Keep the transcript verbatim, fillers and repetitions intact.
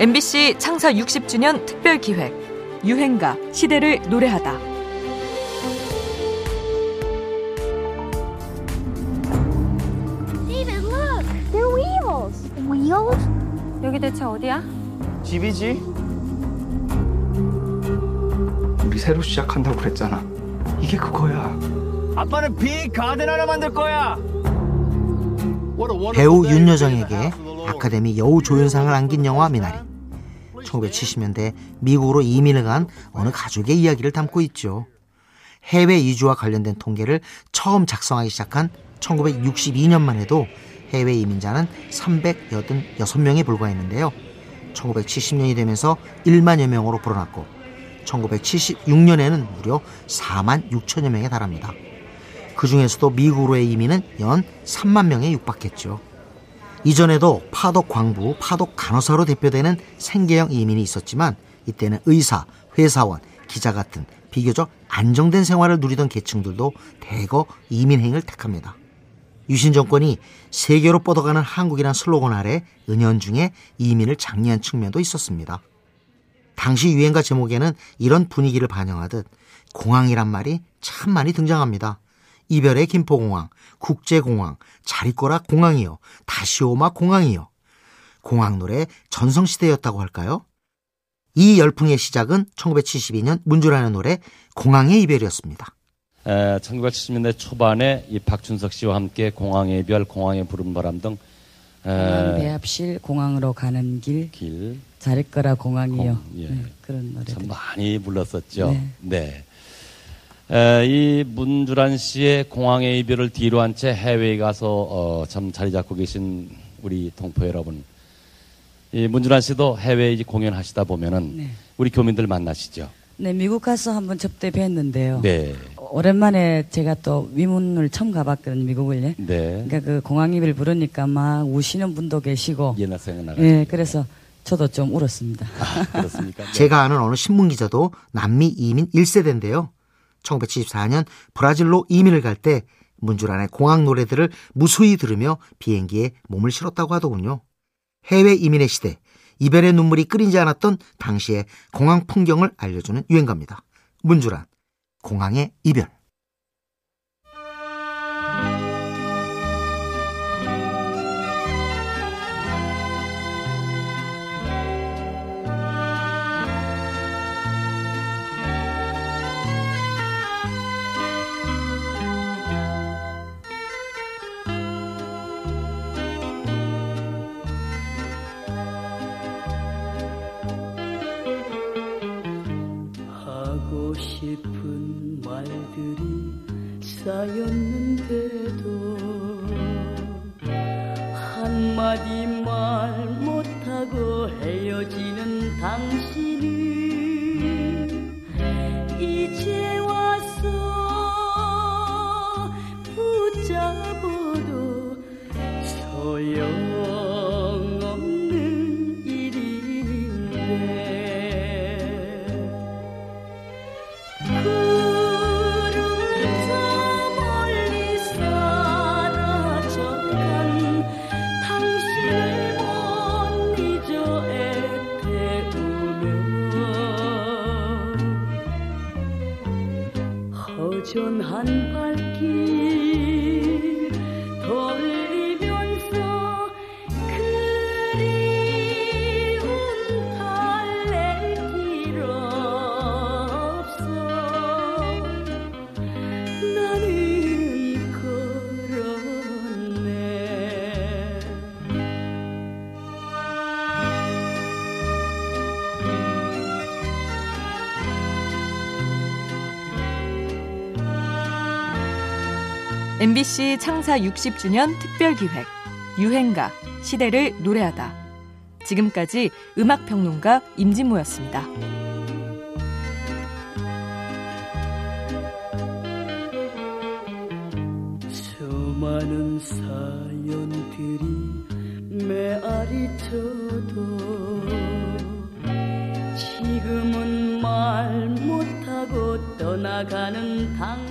엠비씨 창사 육십 주년 특별기획 유행가 시대를 노래하다. David, look! They're wheels! Wheels? 여기 대체 어디야? 집이지. 우리 새로 시작한다고 그랬잖아. 이게 그거야. 아빠는 빅 가든 하나 만들 거야. 배우 윤여정에게 아카데미 여우조연상을 안긴 영화 미나리. 천구백칠십 년대 미국으로 이민을 간 어느 가족의 이야기를 담고 있죠. 해외 이주와 관련된 통계를 처음 작성하기 시작한 천구백육십이 년만 해도 해외 이민자는 삼백팔십육 명에 불과했는데요. 천구백칠십 년이 되면서 일만여 명으로 불어났고 천구백칠십육 년에는 무려 사만 육천여 명에 달합니다. 그 중에서도 미국으로의 이민은 연 삼만 명에 육박했죠. 이전에도 파독 광부, 파독 간호사로 대표되는 생계형 이민이 있었지만 이때는 의사, 회사원, 기자 같은 비교적 안정된 생활을 누리던 계층들도 대거 이민행을 택합니다. 유신 정권이 세계로 뻗어가는 한국이란 슬로건 아래 은연중에 이민을 장려한 측면도 있었습니다. 당시 유행가 제목에는 이런 분위기를 반영하듯 공항이란 말이 참 많이 등장합니다. 이별의 김포공항, 국제공항, 자리꼬라 공항이요, 다시오마 공항이요. 공항 노래 전성시대였다고 할까요? 이 열풍의 시작은 천구백칠십이 년 문주란의 노래 공항의 이별이었습니다. 에, 천구백칠십 년대 초반에 이 박춘석 씨와 함께 공항의 이별, 공항의 부름바람 등 공항 배합실, 공항으로 가는 길, 길 자리꼬라 공항이요. 공, 예. 네, 그런 노래들 참 많이 불렀었죠. 네. 네. 에, 이 문주란 씨의 공항의 이별을 뒤로한 채 해외에 가서 어, 참 자리 잡고 계신 우리 동포 여러분, 이 문주란 씨도 해외에 공연하시다 보면은 네. 우리 교민들 만나시죠. 네, 미국 가서 한번 접대 뵀는데요. 네. 오랜만에 제가 또 위문을 처음 가봤거든요, 미국을. 예. 네. 그러니까 그 공항 이별 부르니까 막 우시는 분도 계시고. 옛날 생각나가지고. 예, 그래서. 저도 좀 울었습니다. 아, 그렇습니까? 네. 제가 아는 어느 신문기자도 남미 이민 일 세대인데요. 천구백칠십사 년 브라질로 이민을 갈 때 문주란의 공항 노래들을 무수히 들으며 비행기에 몸을 실었다고 하더군요. 해외 이민의 시대, 이별의 눈물이 끓이지 않았던 당시의 공항 풍경을 알려주는 유행가입니다. 문주란, 공항의 이별. 하고 싶은 말들이 쌓였는데도 한마디 말 못하고 헤어지는 당신이 이제 와서 붙잡아도 소용 전한 발길 돌리면서 그리운 달랠 길 없어 나는 걸었네. 엠비씨 창사 육십 주년 특별기획 유행가 시대를 노래하다. 지금까지 음악평론가 임진모였습니다. 수많은 사연들이 메아리 쳐도 지금은 말 못하고 떠나가는 당